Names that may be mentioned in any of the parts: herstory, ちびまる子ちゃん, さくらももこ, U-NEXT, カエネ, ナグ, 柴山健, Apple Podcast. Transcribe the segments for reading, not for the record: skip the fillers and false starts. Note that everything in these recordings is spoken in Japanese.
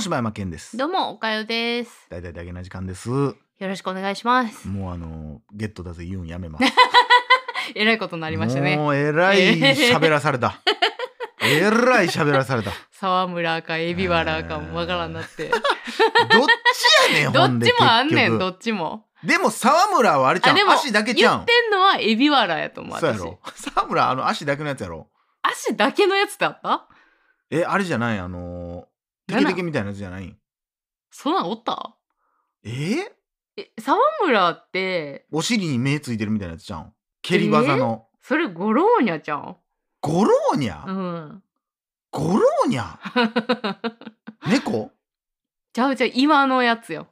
も柴山健です。どうもおかよです。大体だけな時間です。よろしくお願いします。もうゲットだぜ言うんやめますえらいことになりましたね。もうえらい喋らされたえらい喋らされた。沢村かエビワラかもわからんなってどっちやねんほんでどっちもあんねん。どっちもでも沢村はあれちゃん、足だけちゃん。言ってんのはエビワラやと思う。そうやろ、沢村足だけのやつやろ。足だけのやつだった？あれじゃない、テケテケみたいなやつじゃない？そんなんおった？沢村ってお尻に目ついてるみたいなやつちゃん。蹴り技の、それゴローニャちゃん。ゴローニャ？うん。ゴローニャ猫ちゃうちゃう、岩のやつよ。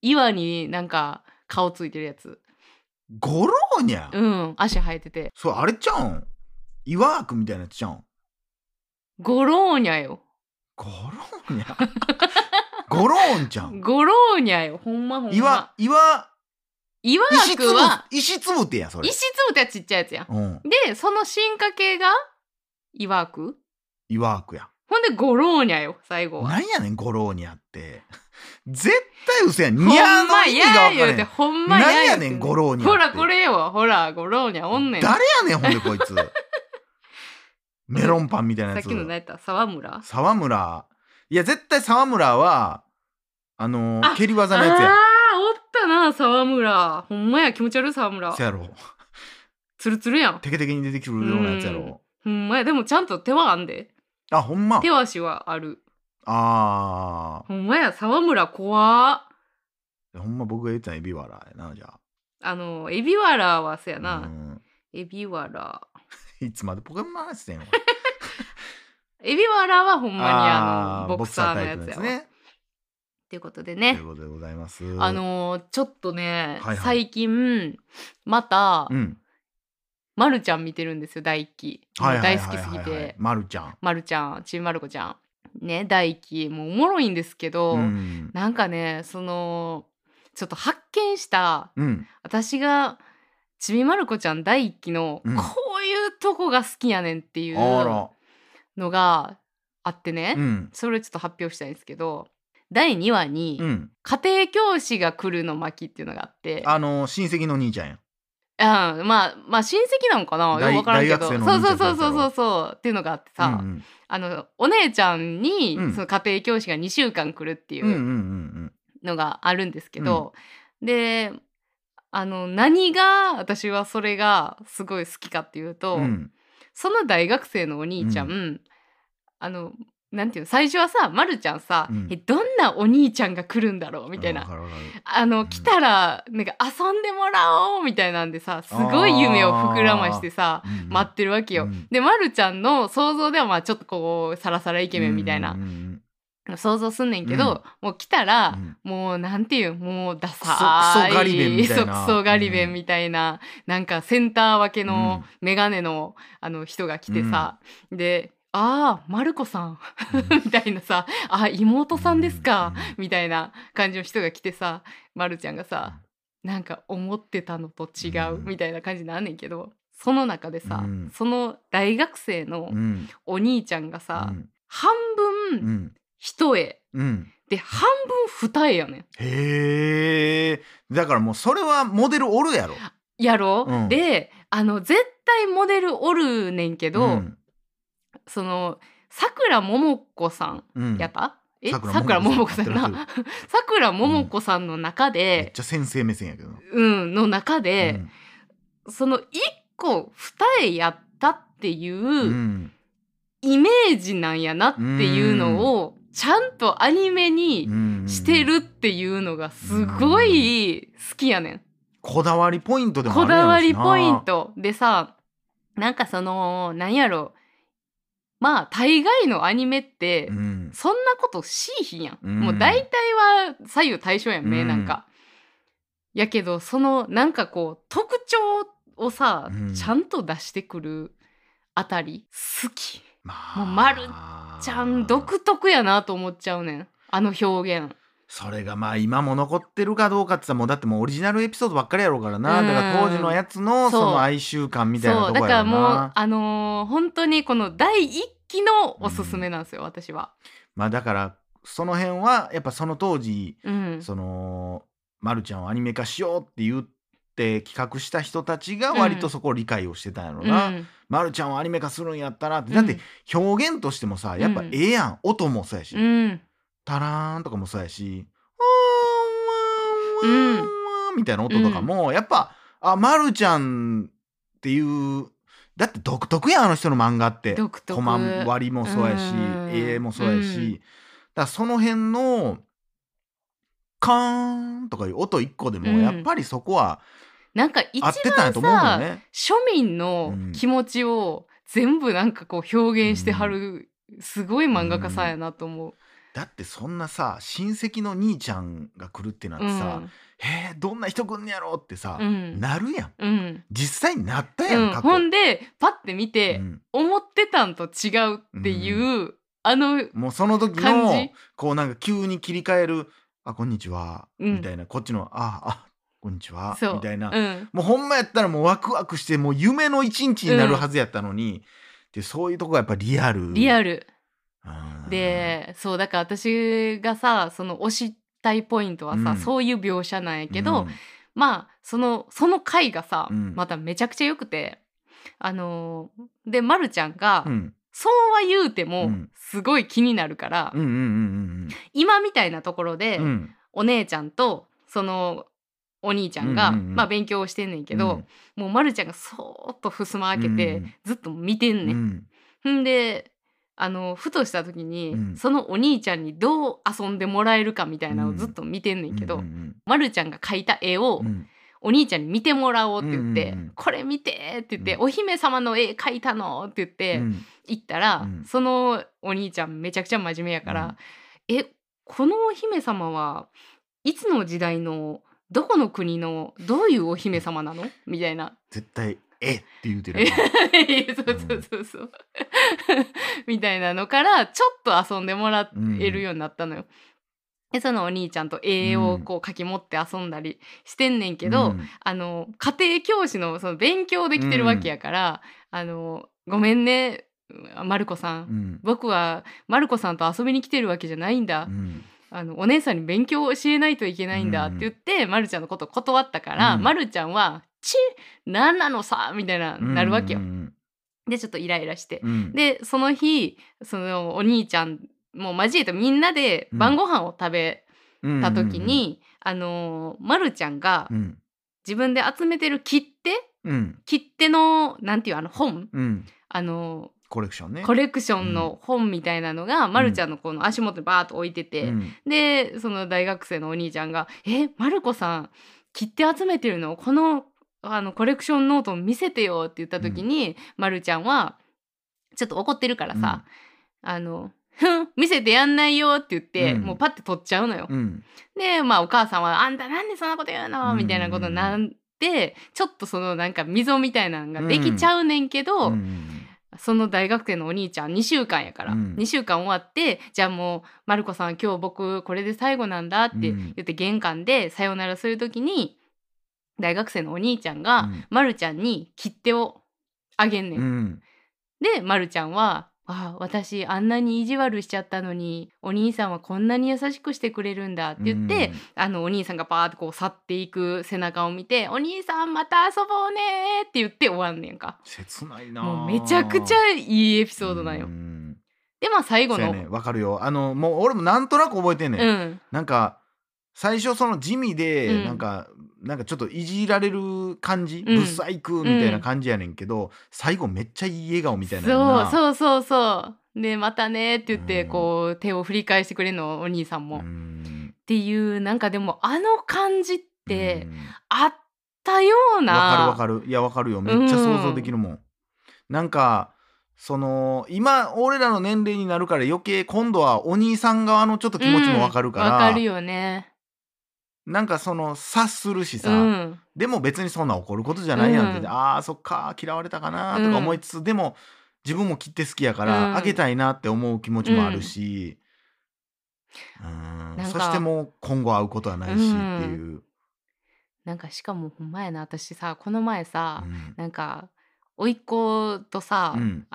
岩になんか顔ついてるやつ。ゴローニャ？うん、足生えてて。それあれちゃうん、イワークみたいなやつちゃうん。ゴローニャよ。ゴローニャゴローンちゃん。ゴローニャよ、ほんまほんま。イワークは石つぶてや。それ石つぶてはちっちゃいやつや、うん、でその進化系がイワークや。ほんでゴローニャよ最後は。なんやねんゴローニャって絶対嘘やん。ニャーの意味が分かれへん。ほんまやーよって。なんやねんゴローニャって。ほらこれよ、ほらゴローニャおんねん。誰やねんほんでこいつメロンパンみたいなやつ。さっきの何やった？沢村。いや絶対沢村は蹴り技のやつや。ああおったな沢村。ほんまや気持ち悪い沢村。せやろ。ツルツルやん。テケテケに出てくるようなやつやろ。ほんまや。でもちゃんと手はあんで。あほんま。手足はある。ああ。ほんまや沢村怖。ほんま僕が言ったエビワラやなじゃあ。エビワラはせやな。エビワラ。いつまでポケモンの話してんのエビワラはほんまにボクサーのやつやわ、ね、っていうことでね。ということでございます。ちょっとね、はいはい、最近また、まるちゃん見てるんですよ第一期。大好きすぎて。まるちゃんちびまる子ちゃんね第一期もうおもろいんですけど、なんかねそのちょっと発見した、私がちびまる子ちゃん第一期のこういうとこが好きやねんっていうのがあってね、それちょっと発表したいんですけど、第2話に家庭教師が来るの巻っていうのがあって、親戚の兄ちゃんや。まあ親戚なんかなよく分からんけど、そうっていうのがあってさ、お姉ちゃんにその家庭教師が2週間来るっていうのがあるんですけど、で何が私はそれがすごい好きかっていうと、その大学生のお兄ちゃん、なんていうの最初はさまるちゃんさ、どんなお兄ちゃんが来るんだろうみたいな、来たらなんか遊んでもらおうみたいなんでさすごい夢を膨らましてさ待ってるわけよ。でまるちゃんの想像ではまあちょっとこうサラサライケメンみたいな。想像すんねんけど、もう来たら、もうなんていうもうダサいクソガリ弁みたいな、なんかセンター分けのメガネの、人が来てさ、で「ああマルコさんみたいなさ「あ妹さんですか」みたいな感じの人が来てさ、まるちゃんがさなんか思ってたのと違うみたいな感じになんねんけど、その中でさ、その大学生のお兄ちゃんがさ、半分、一重、で半分二重やねん。へー、だからもうそれはモデルおるやろで絶対モデルおるねんけど、そのさくらももこさんやった、さくらももこさんやなさくらももこさんの中で、めっちゃ先生目線やけどの中で、その一個二重やったっていう、イメージなんやなっていうのをちゃんとアニメにしてるっていうのがすごい好きやねん。こだわりポイントでもあるやろしな。こだわりポイントでさ、なんかその何やろ、まあ大概のアニメってそんなことしいひんやん、もう大体は左右対称やんね、なんかやけどそのなんかこう特徴をさ、ちゃんと出してくるあたり好き。もうまるちゃん独特やなと思っちゃうねん表現。それがまあ今も残ってるかどうかってさ、もうだってもうオリジナルエピソードばっかりやろうからな。だから当時のやつのその哀愁感みたいなとこやろな。だからもう本当にこの第一期のおすすめなんですよ、私は。まあだからその辺はやっぱその当時、うん、そのまるちゃんをアニメ化しようって言って企画した人たちが割とそこを理解をしてたんやろな、うん、まるちゃんをアニメ化するんやったらって、うん、だって表現としてもさやっぱええやん、うん、音もそうやし、うん、タラーンとかもそうやし、うん、みたいな音とかもやっぱあまるちゃんっていうだって独特やんあの人の漫画ってコマ割りもそうやし絵もそうやし、うん、だからその辺のカーンとかいう音一個でもやっぱりそこはなんか一番さ、ね、庶民の気持ちを全部なんかこう表現してはる、うん、すごい漫画家さんやなと思う、うん、だってそんなさ親戚の兄ちゃんが来るってなってさ、うんどんな人来んねやろってさ、うん、なるやん、うん、実際になったやん、うん、過去ほんでパッて見て、うん、思ってたんと違うっていう、うん、あのもうその時のこうなんか急に切り替えるあこんにちは、うん、みたいなこっちのあこんにちはみたいな、うん、もうほんまやったらもうワクワクしてもう夢の一日になるはずやったのに、うん、でそういうとこがやっぱリアルでそうだから私がさその推し大ポイントはさ、うん、そういう描写なんやけど、うん、まあその回がさ、うん、まためちゃくちゃ良くてでまるちゃんが、うん、そうは言うても、うん、すごい気になるから、うんうんうんうん、今みたいなところで、うん、お姉ちゃんとそのお兄ちゃんが、うんうんうんまあ、勉強をしてんねんけど、うん、もうまるちゃんがそーっとふすま開けて、うん、ずっと見てんねん、うん、んでふとした時に、うん、そのお兄ちゃんにどう遊んでもらえるかみたいなのをずっと見てんねんけど、うんうんうん、まるちゃんが描いた絵を、うん、お兄ちゃんに見てもらおうって言って、うんうんうん、これ見てって言って、うん、お姫様の絵描いたのって言って、うん、行ったら、うん、そのお兄ちゃんめちゃくちゃ真面目やから、うん、このお姫様はいつの時代のどこの国のどういうお姫様なのみたいな絶対って言うてるそうそうそう、うん、みたいなのからちょっと遊んでもらえるようになったのよ、うん、でそのお兄ちゃんと絵をこうかき持って遊んだりしてんねんけど、うん、家庭教師のその勉強できてるわけやから、うん、ごめんねまる子さん、うん、僕はまる子さんと遊びに来てるわけじゃないんだ、うんお姉さんに勉強を教えないといけないんだって言って、うん、まるちゃんのことを断ったから、うん、まるちゃんは何なのさみたいななるわけよ、うんうん、でちょっとイライラして、うん、でその日そのお兄ちゃんも交えてみんなで晩ご飯を食べた時に、うんうんうん、まるちゃんが自分で集めてる切手のなんていう本、うん、コレクションの本みたいなのが、うん、まるちゃんのこの足元にバーッと置いてて、うん、でその大学生のお兄ちゃんがまる子さん切手集めてるのこのコレクションノートを見せてよって言った時に、うん、まるちゃんはちょっと怒ってるからさ、うん、見せてやんないよって言って、うん、もうパッて取っちゃうのよ、うん、でまあお母さんはあんたなんでそんなこと言うのみたいなことになって、うん、ちょっとそのなんか溝みたいなのができちゃうねんけど、うん、その大学生のお兄ちゃん2週間やから、うん、2週間終わってじゃあもうまる子さん今日僕これで最後なんだって言って玄関でさよならする時に大学生のお兄ちゃんが、うん、まるちゃんに切手をあげんねん、うん、でまるちゃんは私あんなに意地悪しちゃったのにお兄さんはこんなに優しくしてくれるんだって言って、うん、お兄さんがパーってこう去っていく背中を見てお兄さんまた遊ぼうねって言って終わんねんか切ないなもうめちゃくちゃいいエピソードなんよ、うん、でまあ最後のわかるよもう俺もなんとなく覚えてんねん、うん、なんか最初その地味でなんかちょっといじられる感じ、うん、ブサイクみたいな感じやねんけど、うん、最後めっちゃいい笑顔みたいなそうでまたねって言ってこう手を振り返してくれるのお兄さんもっていうなんかでも感じってあったようなわかるいやわかるよめっちゃ想像できるもん、なんかその今俺らの年齢になるから余計今度はお兄さん側のちょっと気持ちもわかるからわかるよねなんかその察するしさ、うん、でも別にそんな怒ることじゃないやんって、うん、そっか嫌われたかなとか思いつつ、うん、でも自分も切って好きやからあげたいなって思う気持ちもあるし、うん、そしてもう今後会うことはないしっていう、うん、なんかしかもほんまやな私さこの前さ、うん、なんか甥っ子とさ、うん、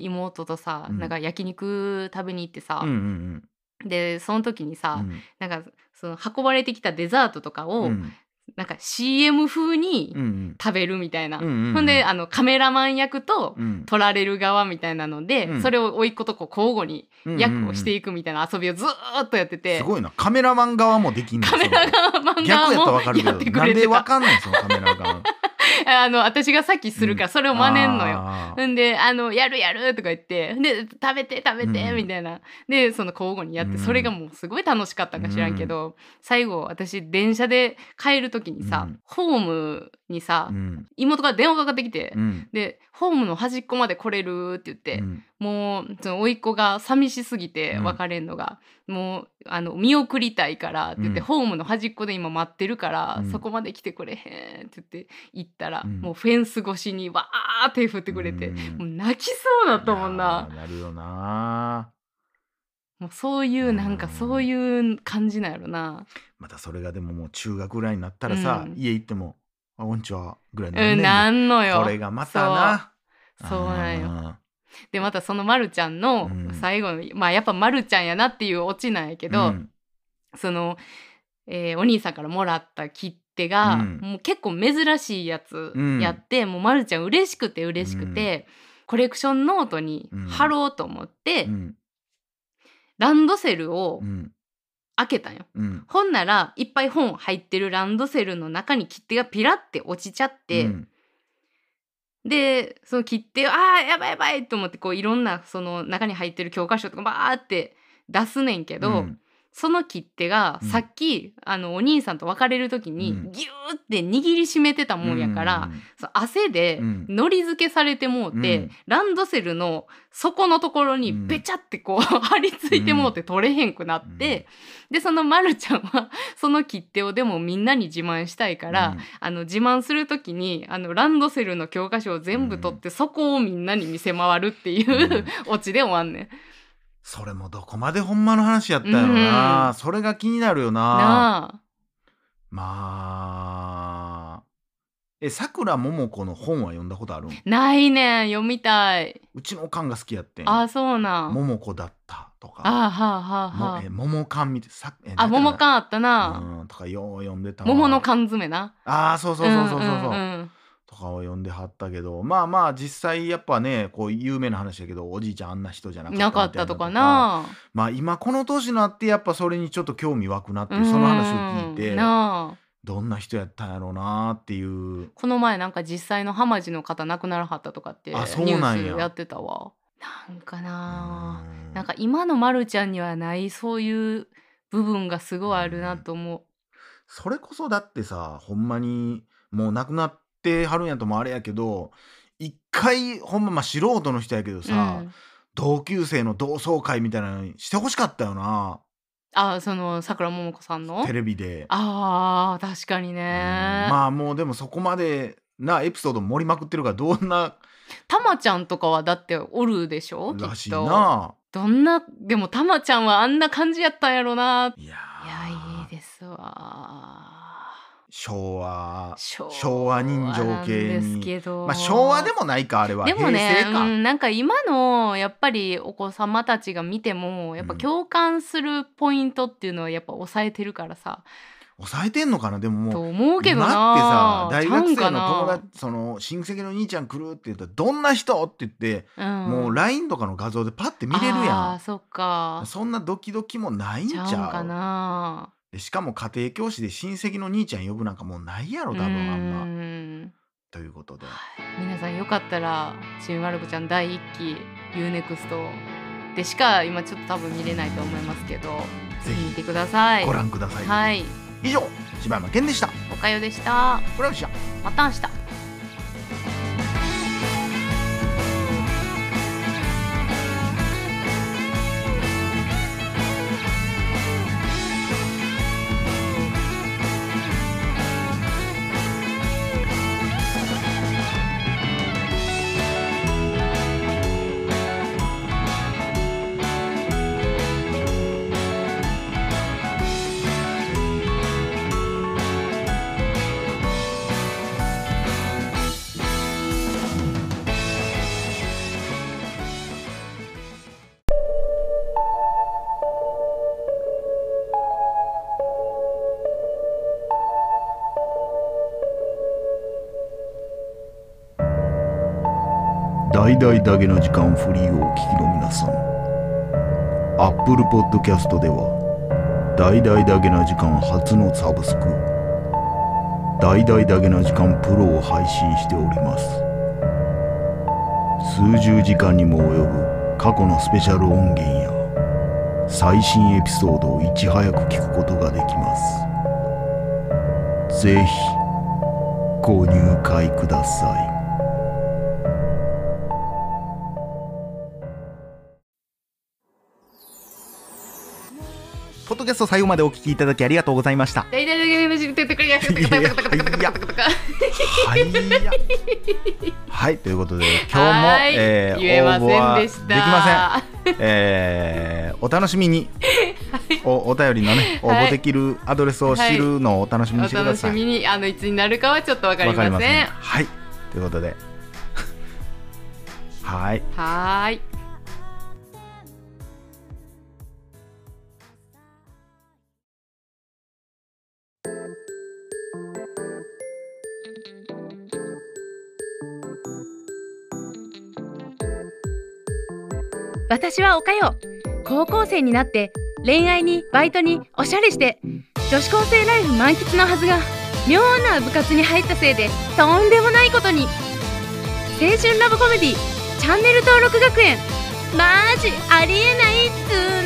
妹とさ、うん、なんか焼肉食べに行ってさ、うんうんうんでその時にさ、うん、なんかその運ばれてきたデザートとかを、うん、なんか CM 風に食べるみたいな、うんうん、ほんでカメラマン役と撮られる側みたいなので、うん、それを甥っ子とこう交互に役をしていくみたいな遊びをずっとやってて、うんうんうん、すごいな。カメラマン側もできんの。カメラマン側もやってくれてた。逆やったら分かるけど、なんで分かんないんですよカメラ側私がさっきするからそれを真似んのよ、うん、んでやるやるとか言ってで食べて食べてみたいな、うん、でその交互にやって、うん、それがもうすごい楽しかったか知らんけど、うん、最後私電車で帰る時にさ、うん、ホームにさ、うん、妹から電話かかってきて、うん、でホームの端っこまで来れるって言って、うん、もうその甥っ子が寂しすぎて別れんのが、うん、もう見送りたいからって言って、うん、ホームの端っこで今待ってるから、うん、そこまで来てくれへんって言って行ったら、うん、もうフェンス越しにわーって手振ってくれて、うん、もう泣きそうだったもんな。なるよな。もうそういうなんかそういう感じなんやろな。またそれがでももう中学ぐらいになったらさ、うん、家行ってもあ、こんにちはぐらいなんねん、なんのよ。これがまたな。そうなんよ。でまたそのまるちゃんの最後の、うん、まあやっぱまるちゃんやなっていうオチなんやけど、うん、その、お兄さんからもらった切手が、うん、もう結構珍しいやつやって、うん、もうまるちゃん嬉しくて嬉しくて、うん、コレクションノートに貼ろうと思って、うん、ランドセルを、うん開けたよ、うん、本ならいっぱい本入ってるランドセルの中に切手がピラって落ちちゃって、うん、でその切手をあーやばいやばいと思ってこういろんなその中に入ってる教科書とかバーって出すねんけど、うん、その切手がさっき、うん、お兄さんと別れる時にギューって握りしめてたもんやから、うん、その汗でのり付けされてもうて、うん、ランドセルの底のところにべちゃってこう張り付いてもうて取れへんくなって、うん、でそのまるちゃんはその切手をでもみんなに自慢したいから、うん、自慢するときにランドセルの教科書を全部取って、うん、そこをみんなに見せ回るっていう、うん、オチで終わんねん。それもどこまでほんまの話やったやろな、うん、それが気になるよ なあ。まあさくらももこの本は読んだことある？ないねん。読みたい。うちのおかんが好きやってん。あ、そうなん。ももこだったとか。あ、はあはあはあ。ももかん見てさ、あ、ももかんあったな。うんとかよう読んでた。桃の缶詰な。あ、そうそうそうそうそうそう。うんうんうん、とかを読んではったけど、まあまあ実際やっぱね、こう有名な話だけど、おじいちゃんあんな人じゃなかったみたいなとか。なかったとかな。まあ今この年になってやっぱそれにちょっと興味湧くなっていう、その話を聞いて。なあ。どんな人やったんやろうなっていう。この前なんか実際の浜地の方亡くならはったとかってニュースやってたわ。なんかな、なんか今のまるちゃんにはないそういう部分がすごいあるなと思う。それこそだってさ、ほんまにもう亡くなってはるんやともあれやけど、一回ほんま、まあ素人の人やけどさ、うん、同級生の同窓会みたいなのにしてほしかったよな。あ、そのさくらももこさんのテレビで。あー、確かにね。まあもうでもそこまでなエピソード盛りまくってるから、どんなたまちゃんとかはだっておるでしょきっと。らしいな。どんなでもたまちゃんはあんな感じやったんやろな。いやいいですわ。昭和人情系に、まあ、昭和でもないかあれは。でもね、平成か、うん、なんか今のやっぱりお子様たちが見てもやっぱ共感するポイントっていうのはやっぱ抑えてるからさ、うん、抑えてんのかな。でももうと思うけどな。今ってさ、大学生の友達、その親戚の兄ちゃん来るって言ったらどんな人って言って、うん、もう LINE とかの画像でパッて見れるやん。あ、そっか。そんなドキドキもないんちゃうかな。しかも家庭教師で親戚の兄ちゃん呼ぶなんかもうないやろ多分あんま。ということで、はい、皆さんよかったらちびまる子ちゃん第1期 U-NEXT でしか今ちょっと多分見れないと思いますけど、ぜひ見てください。ご覧ください、はい、以上柴山健でした。おかよでした。これはした。また明日。大々だけの時間フリーをお聞きの皆さん、Apple Podcast では大々だけな時間初のサブスク、大々だけな時間プロを配信しております。数十時間にも及ぶ過去のスペシャル音源や最新エピソードをいち早く聞くことができます。ぜひご入会ください。ポッドキャスト最後までお聞きいただきありがとうございました。大体だけの時間ということで今日も、応募はできません、お楽しみにお便りのね応募できるアドレスを知るのをお楽しみにしてください、はい、お楽しみにいつになるかはちょっとわかりません、ね、はい、ということではいはい、私はおかよ。高校生になって恋愛にバイトにおしゃれして女子高生ライフ満喫のはずが、妙な部活に入ったせいでとんでもないことに。青春ラブコメディチャンネル登録学園、マジありえないっつーの。